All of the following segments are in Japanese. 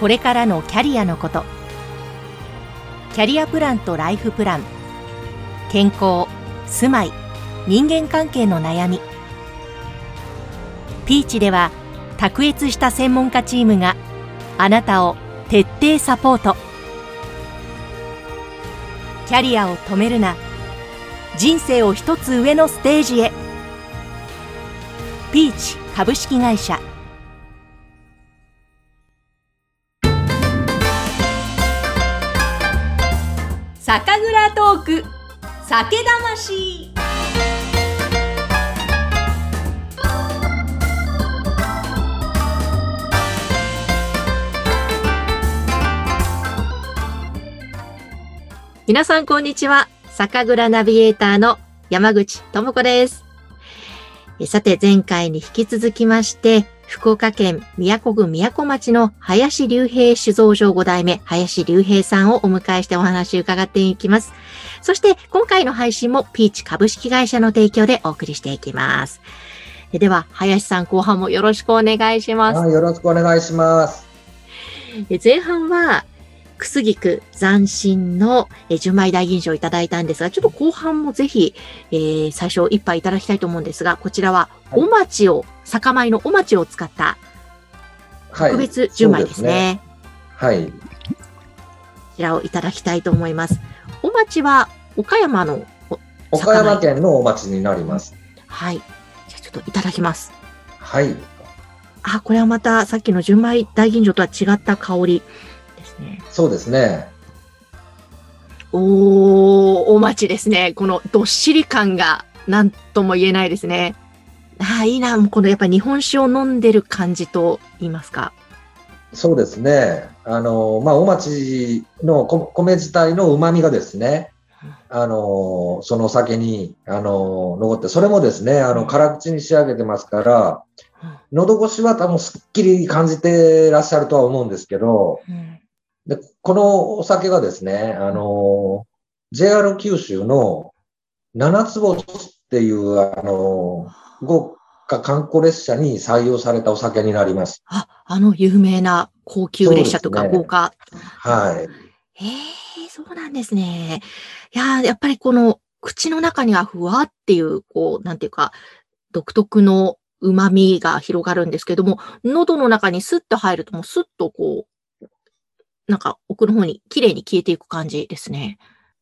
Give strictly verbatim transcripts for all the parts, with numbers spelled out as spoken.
これからのキャリアのこと、キャリアプランとライフプラン、健康、住まい、人間関係の悩み。ピーチでは卓越した専門家チームがあなたを徹底サポート。キャリアを止めるな、人生を一つ上のステージへ。ピーチ株式会社。酒蔵トーク、酒魂。皆さんこんにちは、酒蔵ナビゲーターの山口智子です。さて、前回に引き続きまして福岡県宮古郡宮古町の林隆平酒造場ご代目、林隆平さんをお迎えしてお話を伺っていきます。そして今回の配信もピーチ株式会社の提供でお送りしていきます。では林さん、後半もよろしくお願いします。あ、よろしくお願いします。前半は楠菊斬新の純米大吟醸をいただいたんですが、ちょっと後半もぜひ、えー、最初一杯いただきたいと思うんですが、こちらはお町を、はい、酒米のお町を使った特別純米ですね。はい。そうですね。はい。こちらをいただきたいと思います。お町は岡山のお酒米、岡山県のお町になります。はい。じゃあちょっといただきます。はい。あ、これはまたさっきの純米大吟醸とは違った香り。そうですね。おー、お待ちですね。このどっしり感が何とも言えないですね。ああ、いいな。このやっぱり日本酒を飲んでる感じと言いますか。そうですね。あの、まあ、お待ちの米自体の旨味がですね、あの、その酒に、あの、残って、それもですね、あの、辛口に仕上げてますから、喉越しは多分すっきり感じてらっしゃるとは思うんですけど、うん、でこのお酒がですね、あの、ジェイアール 九州の七つ星っていう、あの、豪華観光列車に採用されたお酒になります。あ、あの有名な高級列車とか豪華。ね、はい。ええー、そうなんですね。いや、やっぱりこの口の中にはふわっていう、こう、なんていうか、独特の旨味が広がるんですけども、喉の中にスッと入るともうスッとこう、なんか奥の方に綺麗に消えていく感じですね。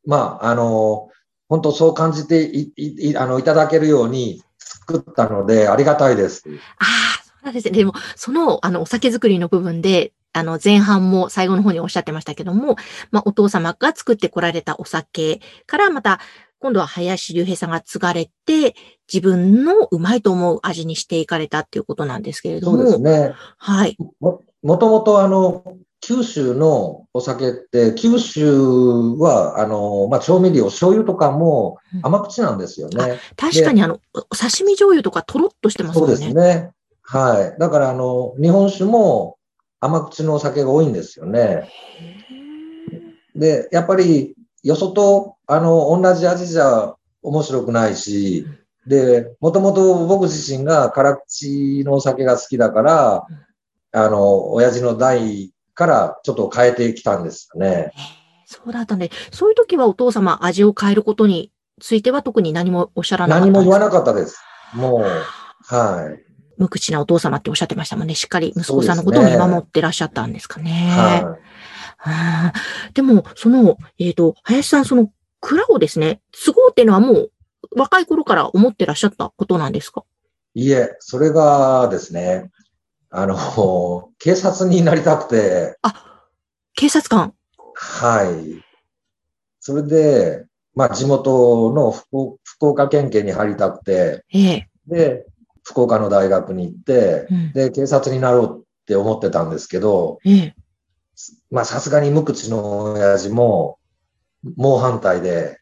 まあ、あの、本当そう感じて い, い, い、あの、いただけるように作ったのでありがたいです。ああ、そうなんですね。でも、その、あの、お酒作りの部分で、あの、前半も最後の方におっしゃってましたけども、まあ、お父様が作ってこられたお酒から、また、今度は林隆平さんが継がれて、自分のうまいと思う味にしていかれたっていうことなんですけれども。そうですね。はい。も、もともとあの、九州のお酒って、九州は、あの、まあ、調味料、醤油とかも甘口なんですよね。うん、確かに、あの、お刺身醤油とかとろっとしてますよね。そうですね。はい。だから、あの、日本酒も甘口のお酒が多いんですよね。で、やっぱり、よそと、あの、同じ味じゃ面白くないし、で、もともと僕自身が辛口のお酒が好きだから、あの、親父の代からちょっと変えてきたんですよね。そうだったね。そういう時はお父様、味を変えることについては特に何もおっしゃらなかったですか？何も言わなかったです。もう、はい。無口なお父様っておっしゃってましたもんね。しっかり息子さんのことを見守ってらっしゃったんですかね。はい。でも、その、えっと、林さん、その蔵をですね、継ごうっていうのはもう若い頃から思ってらっしゃったことなんですか？いえ、それがですね、あの、警察になりたくて。あ、警察官。はい。それで、まあ、地元の福岡県警に入りたくて、ええ、で、福岡の大学に行って、うん、で、警察になろうって思ってたんですけど、ええ、まあ、さすがに無口の親父も、猛反対で、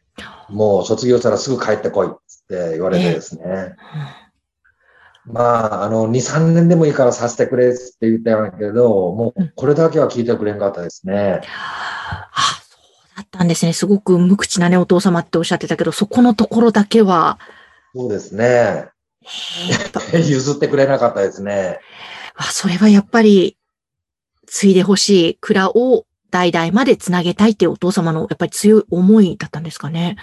もう卒業したらすぐ帰ってこいって言われてですね。ええ、まあ、あの、に、さんねんでもいいからさせてくれって言ったんだけど、もう、これだけは聞いてくれんかったですね。うん、ああ、そうだったんですね。すごく無口なね、お父様っておっしゃってたけど、そこのところだけは。そうですね。譲ってくれなかったですね。あ、それはやっぱり、継いでほしい蔵を代々までつなげたいっていうお父様のやっぱり強い思いだったんですかね。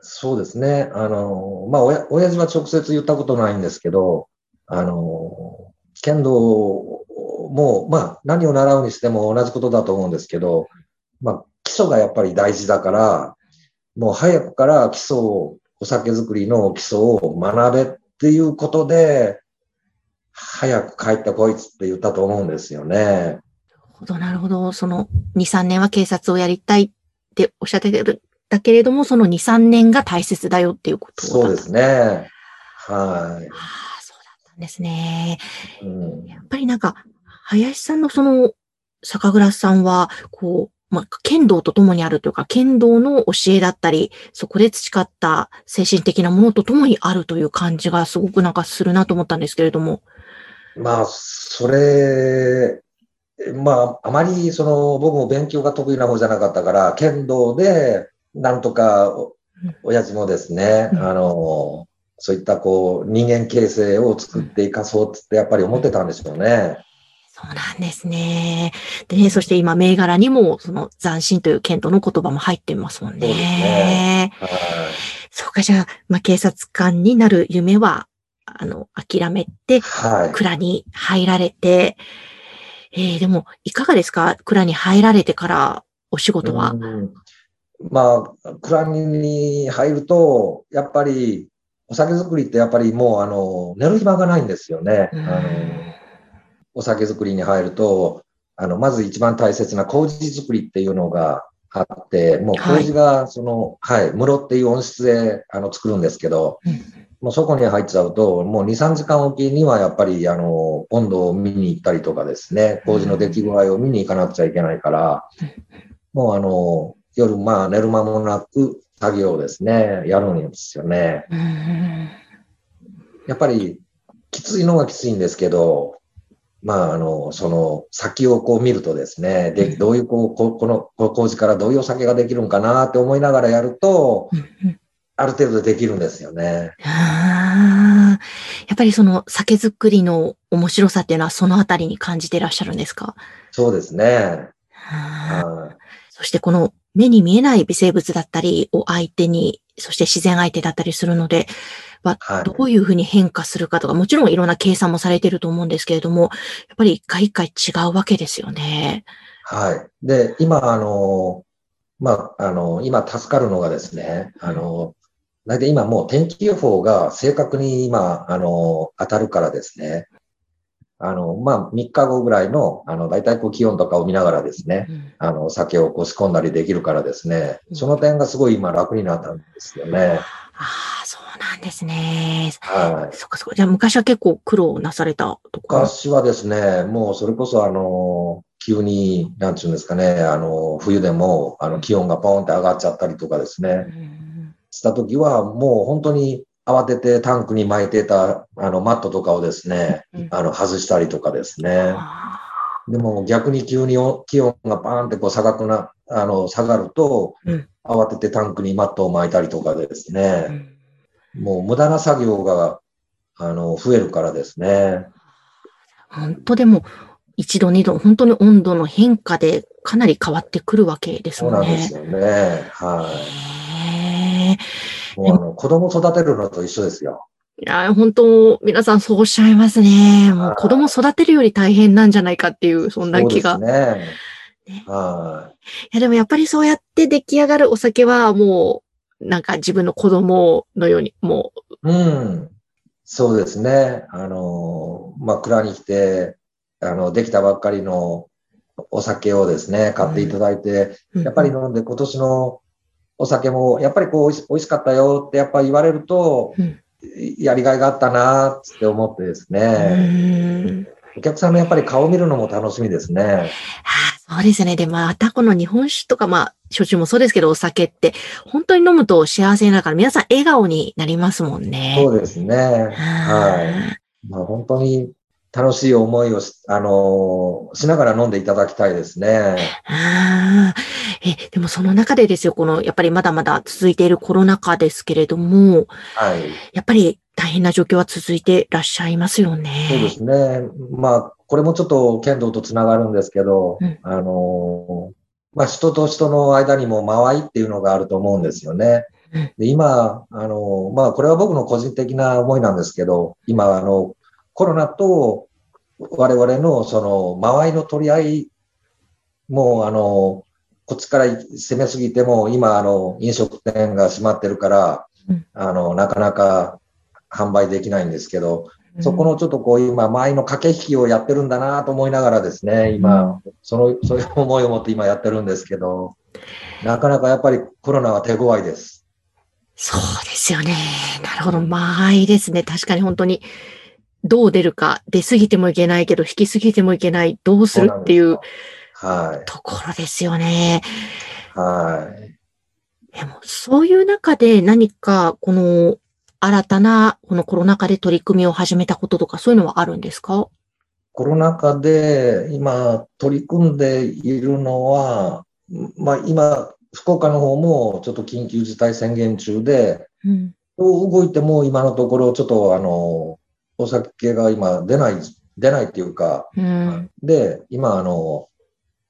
そうですね。あの、まあ、おや、親父は直接言ったことないんですけど、あの、剣道も、まあ、何を習うにしても同じことだと思うんですけど、まあ、基礎がやっぱり大事だから、もう早くから基礎を、お酒作りの基礎を学べっていうことで、早く帰ってこいつって言ったと思うんですよね。なるほど、なるほど。そのに、さんねんは警察をやりたいっておっしゃってるだけれども、そのに、さんねんが大切だよっていうことだった。そうですね。はい。ああ、そうだったんですね。うん、やっぱりなんか、林さんのその、酒蔵さんは、こう、まあ、剣道と共にあるというか、剣道の教えだったり、そこで培った精神的なものと共にあるという感じがすごくなんかするなと思ったんですけれども。まあ、それ、まあ、あまりその、僕も勉強が得意な方じゃなかったから、剣道で、なんとか、親父もですね、うん、あの、そういったこう、人間形成を作っていかそうってやっぱり思ってたんでしょうね。そうなんですね。でね、そして今、銘柄にも、その、斬新という剣道の言葉も入ってますもんね。そうですね。はい。そうか、じゃあ、まあ、警察官になる夢は、あの、諦めて、はい、蔵に入られて、えー、でも、いかがですか？蔵に入られてからお仕事は。うん、まあ、蔵に入ると、やっぱり、お酒作りってやっぱりもう、あの、寝る暇がないんですよね。うん、あのお酒作りに入ると、あの、まず一番大切な麹作りっていうのがあって、もう麹が、その、はい、はい、室っていう温室で、あの、作るんですけど、うん、もうそこに入っちゃうと、もうに、さんじかんおきにはやっぱり、あの、温度を見に行ったりとかですね、麹の出来具合を見に行かなくちゃいけないから、もうあの、夜、まあ、寝る間もなく作業をですね、やるんですよね。うん、やっぱり、きついのがきついんですけど、まあ、あの、その先をこう見るとですね、で、どういうこう、こ、この、麹からどういうお酒ができるんかなって思いながらやると、ある程度できるんですよね。ああ。やっぱりその酒造りの面白さっていうのはそのあたりに感じていらっしゃるんですか？そうですね。ああ。そしてこの目に見えない微生物だったりを相手に、そして自然相手だったりするので、まあ、どういうふうに変化するかとか、もちろんいろんな計算もされていると思うんですけれども、やっぱり一回一回違うわけですよね。はい。で、今、あの、まあ、あの、今助かるのがですね、あの、大体今もう天気予報が正確に今、あの、当たるからですね、あの、まあ、みっかごぐらいの、あの、大体こう気温とかを見ながらですね、うん、あの、酒をこう仕込んだりできるからですね、その点がすごい今楽になったんですよね。うん、ああ、そうなんですね。はい。そっかそっか。じゃあ昔は結構苦労なされたとか？昔はですね、もうそれこそあの、急に、なんていうんですかね、あの、冬でも、あの、気温がポーンって上がっちゃったりとかですね、うん、した時はもう本当に、慌ててタンクに巻いてたあのマットとかをですね、うん、あの外したりとかですね。でも逆に急に気温がバーンってこう下がくな、あの下がると、うん、慌ててタンクにマットを巻いたりとかでですね、うん、もう無駄な作業があの増えるからですね。本当でも一度二度、本当に温度の変化でかなり変わってくるわけですよね。そうなんですよね。はい。もうあの子供育てるのと一緒ですよ。いや、本当、皆さんそうおっしゃいますね。もう子供育てるより大変なんじゃないかっていう、そんな気が。そうですね。ね。はい。いや、でもやっぱりそうやって出来上がるお酒は、もう、なんか自分の子供のように、もう。うん。そうですね。あの、まあ、蔵に来て、あの、できたばっかりのお酒をですね、買っていただいて、うん、やっぱり飲んで今年の、お酒も、やっぱりこう、美味しかったよって、やっぱり言われると、うん、やりがいがあったなって思ってですね。お客さんのやっぱり顔を見るのも楽しみですね。はあ、そうですね。で、またこの日本酒とか、まあ、焼酎もそうですけど、お酒って、本当に飲むと幸せになるから、皆さん笑顔になりますもんね。そうですね。はあ、はい。まあ、本当に、楽しい思いをし、あのー、しながら飲んでいただきたいですね。ああ、え、でもその中でですよ、このやっぱりまだまだ続いているコロナ禍ですけれども、はい、やっぱり大変な状況は続いてらっしゃいますよね。そうですね。まあこれもちょっと剣道とつながるんですけど、うん、あのー、まあ人と人の間にも間合いっていうのがあると思うんですよね。で今あのまあこれは僕の個人的な思いなんですけど、今あのコロナと我々のその間合いの取り合いも、あのこっちから攻めすぎても今あの飲食店が閉まってるから、うん、あのなかなか販売できないんですけど、うん、そこのちょっとこう今間合いの駆け引きをやってるんだなと思いながらですね、今、うん、そのそういう思いを持って今やってるんですけど、なかなかやっぱりコロナは手強いです。そうですよね。なるほど。間合いですね。確かに本当に。どう出るか、出過ぎてもいけないけど、引き過ぎてもいけない、どうするっていうところですよね。はい。でもそういう中で何か、この新たな、このコロナ禍で取り組みを始めたこととか、そういうのはあるんですか？コロナ禍で今取り組んでいるのは、まあ今、福岡の方もちょっと緊急事態宣言中で、うん、動いても今のところちょっとあの、お酒が今出ない、出ないっていうか、うん、で、今あの、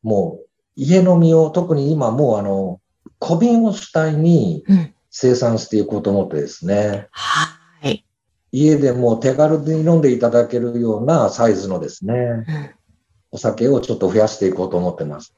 もう家飲みを、特に今もうあの、小瓶を主体に生産していこうと思ってですね、うん、はい。家でも手軽に飲んでいただけるようなサイズのですね、うん、お酒をちょっと増やしていこうと思ってます。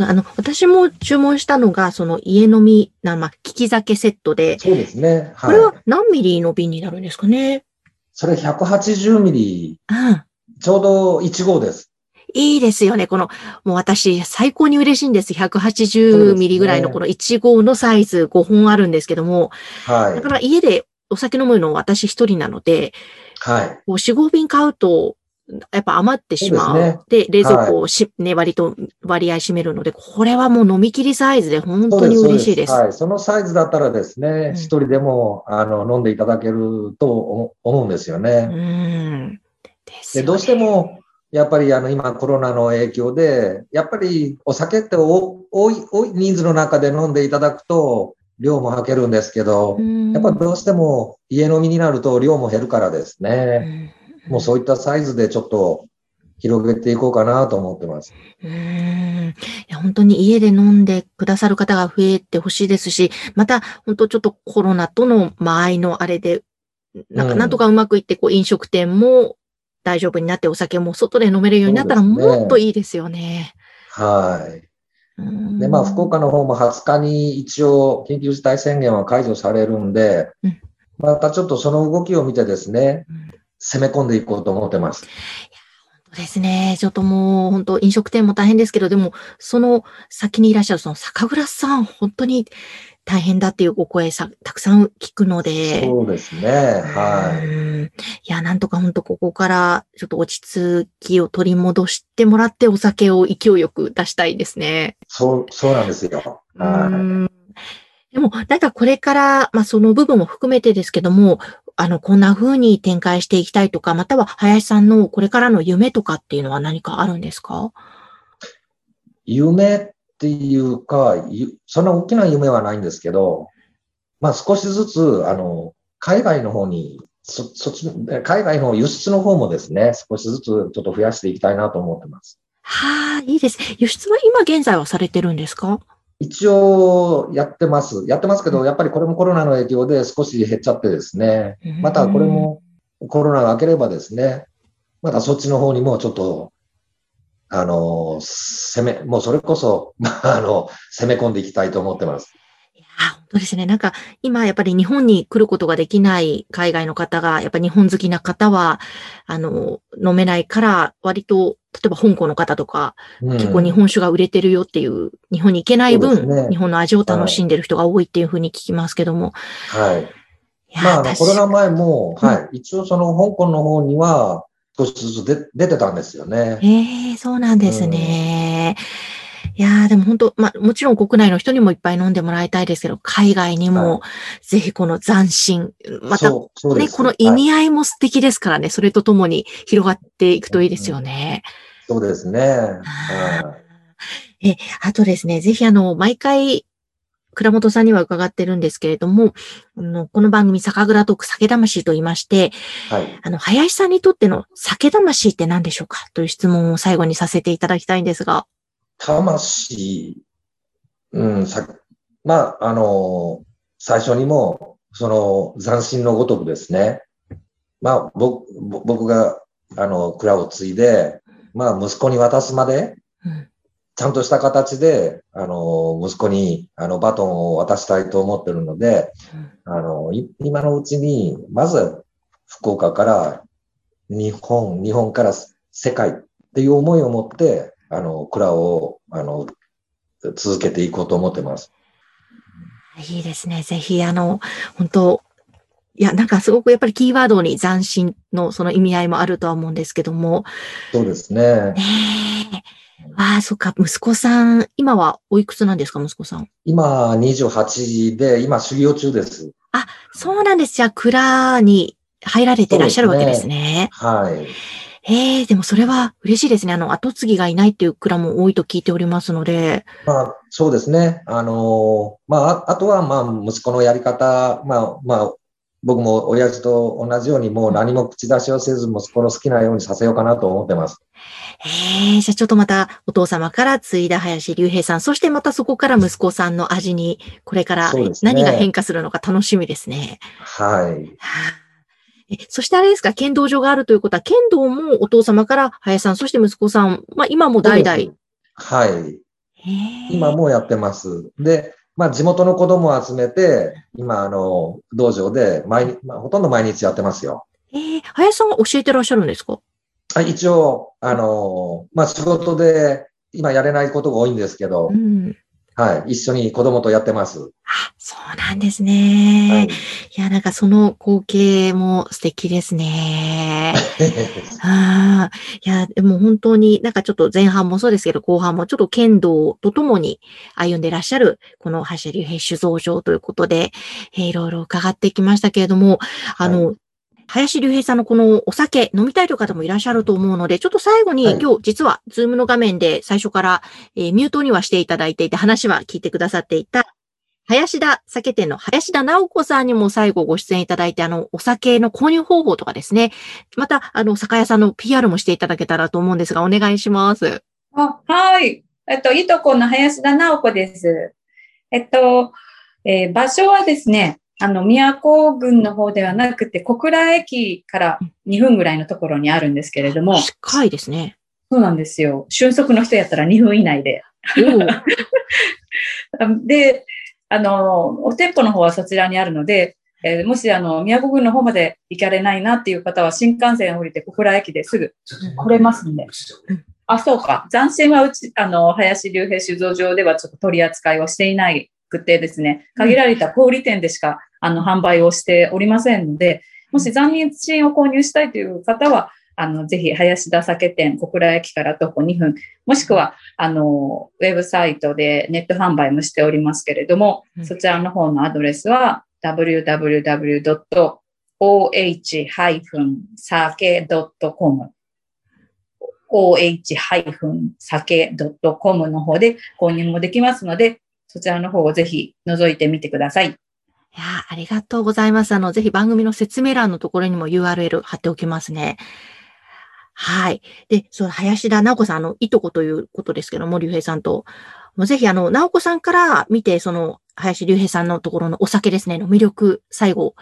あの、私も注文したのが、その家飲み、まあ、利き酒セットで。そうですね。はい。これは何ミリの瓶になるんですかね？それひゃくはちじゅうミリ、うん、ちょうどいち号です。いいですよね。この、もう私最高に嬉しいんです。ひゃくはちじゅうミリぐらいのこのいち号のサイズごほんあるんですけども、はい、だから家でお酒飲むの私一人なので、はい、よん、ご瓶買うとやっぱ余ってしまう。で、ね、で、冷蔵庫をし、はい、ね、割と割合占めるので、これはもう飲み切りサイズで本当に嬉しいです。そうです、そうです。はい。そのサイズだったらですね、一、うん、人でも、あの、飲んでいただけると思うんですよね。うん。ですよね。で、どうしても、やっぱりあの、今コロナの影響で、やっぱりお酒ってお多い、多い人数の中で飲んでいただくと、量もはけるんですけど、やっぱりどうしても家飲みになると量も減るからですね。うん、もうそういったサイズでちょっと広げていこうかなと思ってます。うーん。いや、本当に家で飲んでくださる方が増えてほしいですし、また本当ちょっとコロナとの間合いのあれで、なんかなんとかうまくいって、こう飲食店も大丈夫になってお酒も外で飲めるようになったらもっといいですよね。はい。で、まあ福岡の方もはつかに一応緊急事態宣言は解除されるんで、うん、またちょっとその動きを見てですね、うん、攻め込んでいこうと思ってます。いや、本当ですね。ちょっともう本当飲食店も大変ですけど、でもその先にいらっしゃるその酒蔵さん、本当に大変だっていうお声さたくさん聞くので。そうですね。はい。いや、なんとか本当ここからちょっと落ち着きを取り戻してもらってお酒を勢いよく出したいですね。そう、そうなんですよ。はい。でも、なんかこれから、まあその部分も含めてですけども、あの、こんな風に展開していきたいとか、または林さんのこれからの夢とかっていうのは何かあるんですか？夢っていうか、そんな大きな夢はないんですけど、まあ少しずつ、あの、海外の方に、そ、そっち、海外の輸出の方もですね、少しずつちょっと増やしていきたいなと思ってます。はあ、いいです。輸出は今現在はされてるんですか？一応やってます。やってますけど、やっぱりこれもコロナの影響で少し減っちゃってですね。またこれもコロナが明ければですね、またそっちの方にもちょっと、あの、攻め、もうそれこそ、あの、攻め込んでいきたいと思ってます。いや、本当ですね。なんか今やっぱり日本に来ることができない海外の方が、やっぱり日本好きな方は、あの、飲めないから割と、例えば香港の方とか、うん、結構日本酒が売れてるよっていう、日本に行けない分、ね、日本の味を楽しんでる人が多いっていうふうに聞きますけども。はい。いや、まあ、あの、コロナ前も、うん、はい。一応その香港の方には、少しずつ出てたんですよね。ええー、そうなんですね。うん、いやーでも本当、まあもちろん国内の人にもいっぱい飲んでもらいたいですけど、海外にもぜひこの斬新、またね、この意味合いも素敵ですからね、はい、それとともに広がっていくといいですよね。うん、そうですね。はい、え、あとですね、ぜひあの、毎回、倉本さんには伺ってるんですけれども、あのこの番組酒蔵トーク酒魂と言いまして、はい、あの林さんにとっての酒魂って何でしょうかという質問を最後にさせていただきたいんですが。魂、うん、さまあ、あの、最初にも、その、斬新のごとくですね。まあ、僕、僕が、あの、蔵を継いで、まあ、息子に渡すまで、うんちゃんとした形で、あの、息子に、あの、バトンを渡したいと思ってるので、あの、今のうちに、まず、福岡から、日本、日本から世界っていう思いを持って、あの、蔵を、あの、続けていこうと思ってます。いいですね。ぜひ、あの、本当いや、なんかすごくやっぱりキーワードに斬新のその意味合いもあるとは思うんですけども。そうですね。ねああ、そっか。息子さん、今はおいくつなんですか、息子さん。今、にじゅうはちで、今、修行中です。あ、そうなんです。じゃあ、蔵に入られていらっしゃるわけですね。はい。ええー、でもそれは嬉しいですね。あの、後継ぎがいないっていう蔵も多いと聞いておりますので。まあ、そうですね。あの、まあ、あとは、まあ、息子のやり方、まあ、まあ、僕も親父と同じようにもう何も口出しをせず息子の好きなようにさせようかなと思ってます。えー、じゃあちょっとまたお父様から継いだ林隆平さん、そしてまたそこから息子さんの味にこれから何が変化するのか楽しみですね。はい。そしてあれですか、剣道場があるということは剣道もお父様から林さん、そして息子さん、まあ今も代々。はい。今もやってます。で。まあ、地元の子供を集めて、今、あの、道場で毎、まあ、ほとんど毎日やってますよ。ええー、林さんが教えてらっしゃるんですか？はい、一応、あの、まあ、仕事で今やれないことが多いんですけど、うん、はい、一緒に子供とやってます。あ、そうなんですね。はい、いや、なんかその光景も素敵ですね。ああ、いや、でも本当になんかちょっと前半もそうですけど、後半もちょっと剣道とともに歩んでいらっしゃる、この橋隆平酒造場ということで、えー、いろいろ伺ってきましたけれども、あの、はい、林隆平さんのこのお酒飲みたいという方もいらっしゃると思うので、ちょっと最後に、はい、今日実はズームの画面で最初から、えー、ミュートにはしていただいていて、話は聞いてくださっていた、林田酒店の林田直子さんにも最後ご出演いただいて、あの、お酒の購入方法とかですね。また、あの、酒屋さんの ピーアール もしていただけたらと思うんですが、お願いします。あ、はい。えっと、いとこの林田直子です。えっと、えー、場所はですね、あの、宮古郡の方ではなくて、小倉駅からにふんぐらいのところにあるんですけれども。近いですね。そうなんですよ。俊足の人やったらにふん以内で。で、あの、お店舗の方はそちらにあるので、えー、もしあの、宮古郡の方まで行かれないなっていう方は新幹線を降りて小倉駅ですぐ来れますんで。うん、あ、そうか。斬新はうち、あの、林隆平酒造場ではちょっと取り扱いをしていないくてですね、限られた小売店でしか、あの、販売をしておりませんので、もし斬新を購入したいという方は、あの、ぜひ、林田酒店、小倉駅から徒歩にふん、もしくは、あの、ウェブサイトでネット販売もしておりますけれども、うん、そちらの方のアドレスは、ダブリューダブリューダブリュードットオーエイチ酒ドットコム、オーエイチ酒ドットコム の方で購入もできますので、そちらの方をぜひ覗いてみてください。いや、ありがとうございます。あの、ぜひ番組の説明欄のところにも ユーアールエル 貼っておきますね。はい。で、そう、林田直子さん、あの、いとこということですけども、隆平さんと。もうぜひ、あの、直子さんから見て、その、林隆平さんのところのお酒ですね、の魅力、最後、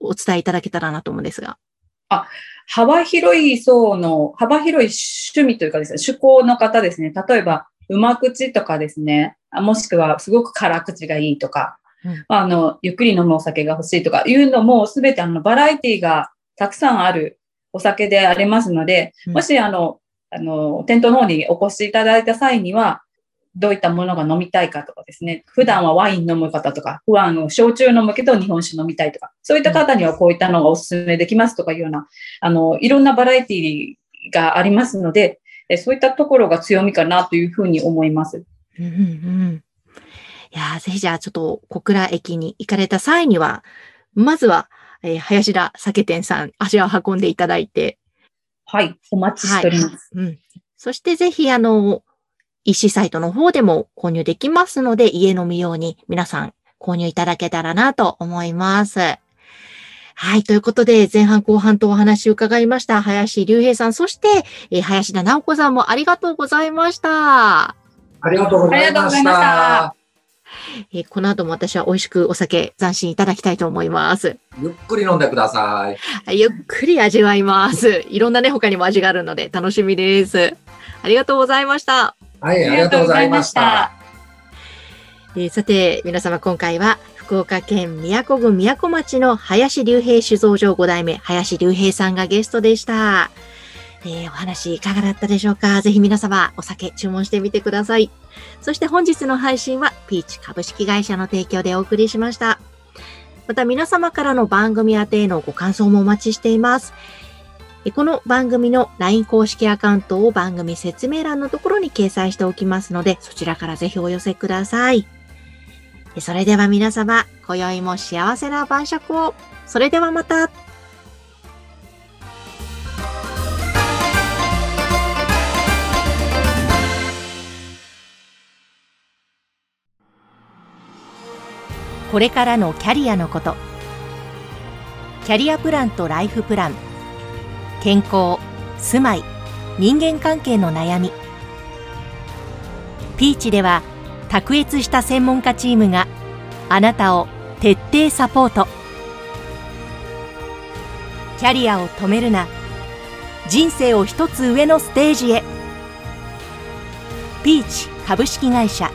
お伝えいただけたらなと思うんですが。あ、幅広い層の、幅広い趣味というかですね、趣向の方ですね。例えば、うま口とかですね、もしくは、すごく辛口がいいとか、うん、あの、ゆっくり飲むお酒が欲しいとかいうのも、すべてあの、バラエティがたくさんある、お酒でありますので、もしあの、あの、店頭の方にお越しいただいた際には、どういったものが飲みたいかとかですね、普段はワイン飲む方とか、普段焼酎飲むけど日本酒飲みたいとか、そういった方にはこういったのがお勧めできますとかいうような、あの、いろんなバラエティがありますので、そういったところが強みかなというふうに思います。うんうん、いや、ぜひじゃあちょっと小倉駅に行かれた際には、まずは、えー、林田酒店さん、足を運んでいただいて。はい、お待ちしております。はい、うん、そしてぜひ、あの、イーシー サイトの方でも購入できますので、家飲み用に皆さん購入いただけたらなと思います。はい。ということで、前半後半とお話を伺いました。林隆平さん、そして、えー、林田直子さんもありがとうございました。ありがとうございました。えー、この後も私は美味しくお酒、斬新いただきたいと思います。ゆっくり飲んでください。ゆっくり味わいます。いろんなね、他にも味があるので楽しみです。ありがとうございました。はい、ありがとうございました。えー、さて、皆様今回は、福岡県宮古郡宮古町の林隆平酒造場ご代目、林隆平さんがゲストでした。えー、お話いかがだったでしょうか。ぜひ皆様お酒注文してみてください。そして本日の配信はピーチ株式会社の提供でお送りしました。また皆様からの番組宛てへのご感想もお待ちしています。この番組の ライン 公式アカウントを番組説明欄のところに掲載しておきますので、そちらからぜひお寄せください。それでは皆様、今宵も幸せな晩酌を。それではまた。これからのキャリアのこと。キャリアプランとライフプラン。健康、住まい、人間関係の悩み。ピーチでは、卓越した専門家チームがあなたを徹底サポート。キャリアを止めるな、人生を一つ上のステージへ。ピーチ株式会社。